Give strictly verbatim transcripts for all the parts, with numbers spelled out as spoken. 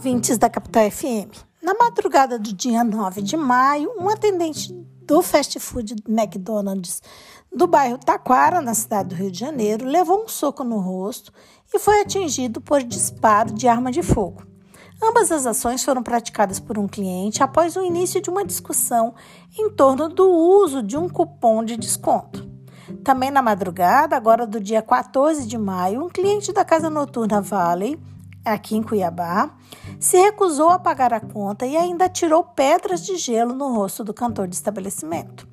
ouvintes da Capital F M. Na madrugada do dia nove de maio, um atendente do fast food McDonald's do bairro Taquara, na cidade do Rio de Janeiro, levou um soco no rosto e foi atingido por disparo de arma de fogo. Ambas as ações foram praticadas por um cliente após o início de uma discussão em torno do uso de um cupom de desconto. Também na madrugada, agora do dia quatorze de maio, um cliente da Casa Noturna Valley, aqui em Cuiabá, se recusou a pagar a conta e ainda atirou pedras de gelo no rosto do cantor do estabelecimento.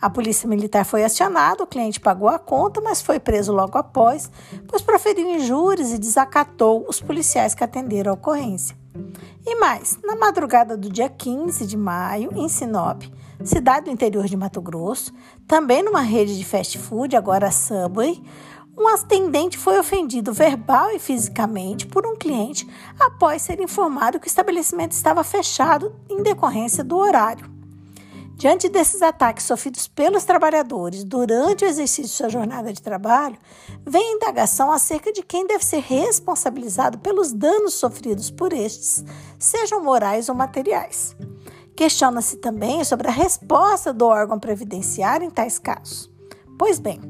A polícia militar foi acionada, o cliente pagou a conta, mas foi preso logo após, pois proferiu injúrias e desacatou os policiais que atenderam a ocorrência. E mais, na madrugada do dia quinze de maio, em Sinop, cidade do interior de Mato Grosso, também numa rede de fast food, agora Subway, um atendente foi ofendido verbal e fisicamente por um cliente após ser informado que o estabelecimento estava fechado em decorrência do horário. Diante desses ataques sofridos pelos trabalhadores durante o exercício de sua jornada de trabalho, vem indagação acerca de quem deve ser responsabilizado pelos danos sofridos por estes, sejam morais ou materiais. Questiona-se também sobre a resposta do órgão previdenciário em tais casos. Pois bem,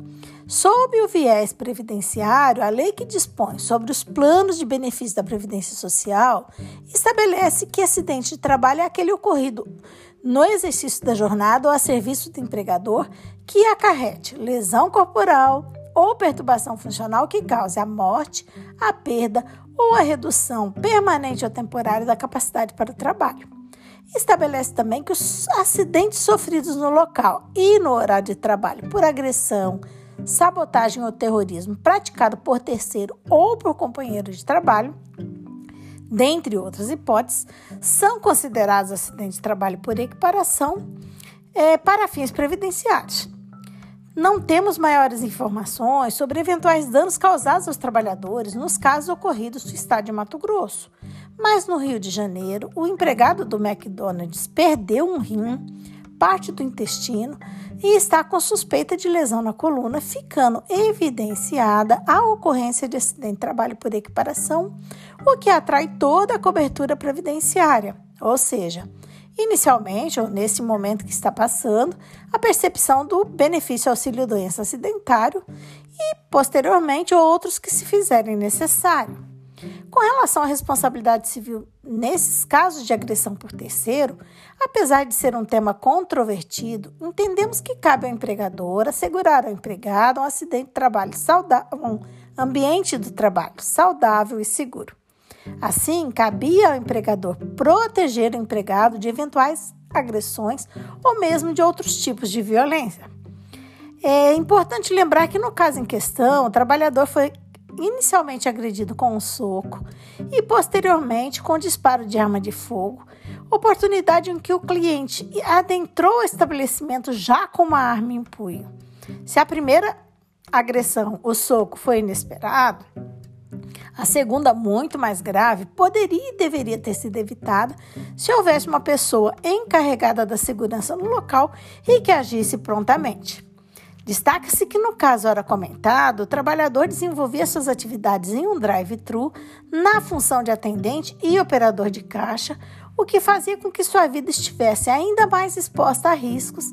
sob o viés previdenciário, a lei que dispõe sobre os planos de benefício da Previdência Social estabelece que acidente de trabalho é aquele ocorrido no exercício da jornada ou a serviço do empregador que acarrete lesão corporal ou perturbação funcional que cause a morte, a perda ou a redução permanente ou temporária da capacidade para o trabalho. Estabelece também que os acidentes sofridos no local e no horário de trabalho por agressão, sabotagem ou terrorismo praticado por terceiro ou por companheiro de trabalho, dentre outras hipóteses, são considerados acidentes de trabalho por equiparação é, para fins previdenciários. Não temos maiores informações sobre eventuais danos causados aos trabalhadores nos casos ocorridos no estado de Mato Grosso, mas no Rio de Janeiro, o empregado do McDonald's perdeu um rim, parte do intestino e está com suspeita de lesão na coluna, ficando evidenciada a ocorrência de acidente de trabalho por equiparação, o que atrai toda a cobertura previdenciária. Ou seja, inicialmente, ou nesse momento que está passando, a percepção do benefício auxílio doença acidentário e, posteriormente, outros que se fizerem necessário. Com relação à responsabilidade civil nesses casos de agressão por terceiro, apesar de ser um tema controvertido, entendemos que cabe ao empregador assegurar ao empregado um acidente de trabalho saudável, um ambiente do trabalho saudável e seguro. Assim, cabia ao empregador proteger o empregado de eventuais agressões ou mesmo de outros tipos de violência. É importante lembrar que no caso em questão, o trabalhador foi inicialmente agredido com um soco e posteriormente com disparo de arma de fogo, oportunidade em que o cliente adentrou o estabelecimento já com uma arma em punho. Se a primeira agressão, o soco, foi inesperado, a segunda, muito mais grave, poderia e deveria ter sido evitada se houvesse uma pessoa encarregada da segurança no local e que agisse prontamente. Destaca-se que, no caso ora comentado, o trabalhador desenvolvia suas atividades em um drive-thru na função de atendente e operador de caixa, o que fazia com que sua vida estivesse ainda mais exposta a riscos,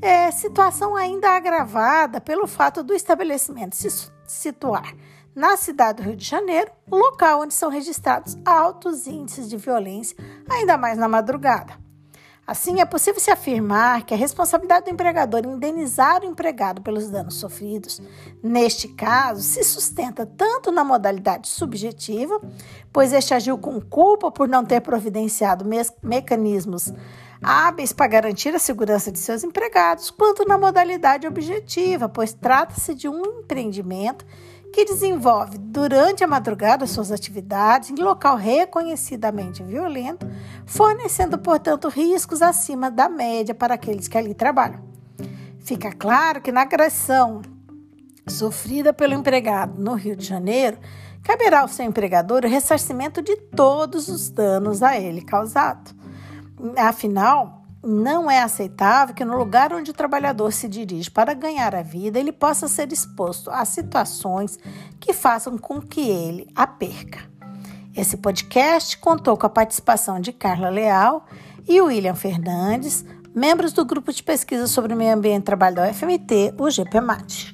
é, situação ainda agravada pelo fato do estabelecimento se situar na cidade do Rio de Janeiro, local onde são registrados altos índices de violência, ainda mais na madrugada. Assim, é possível se afirmar que a responsabilidade do empregador em indenizar o empregado pelos danos sofridos, neste caso, se sustenta tanto na modalidade subjetiva, pois este agiu com culpa por não ter providenciado me- mecanismos hábeis para garantir a segurança de seus empregados, quanto na modalidade objetiva, pois trata-se de um empreendimento que desenvolve durante a madrugada suas atividades em local reconhecidamente violento, fornecendo, portanto, riscos acima da média para aqueles que ali trabalham. Fica claro que na agressão sofrida pelo empregado no Rio de Janeiro, caberá ao seu empregador o ressarcimento de todos os danos a ele causados. Afinal, não é aceitável que no lugar onde o trabalhador se dirige para ganhar a vida, ele possa ser exposto a situações que façam com que ele a perca. Esse podcast contou com a participação de Carla Leal e William Fernandes, membros do Grupo de Pesquisa sobre o Meio Ambiente e Trabalho da U F M T, o G P M A T.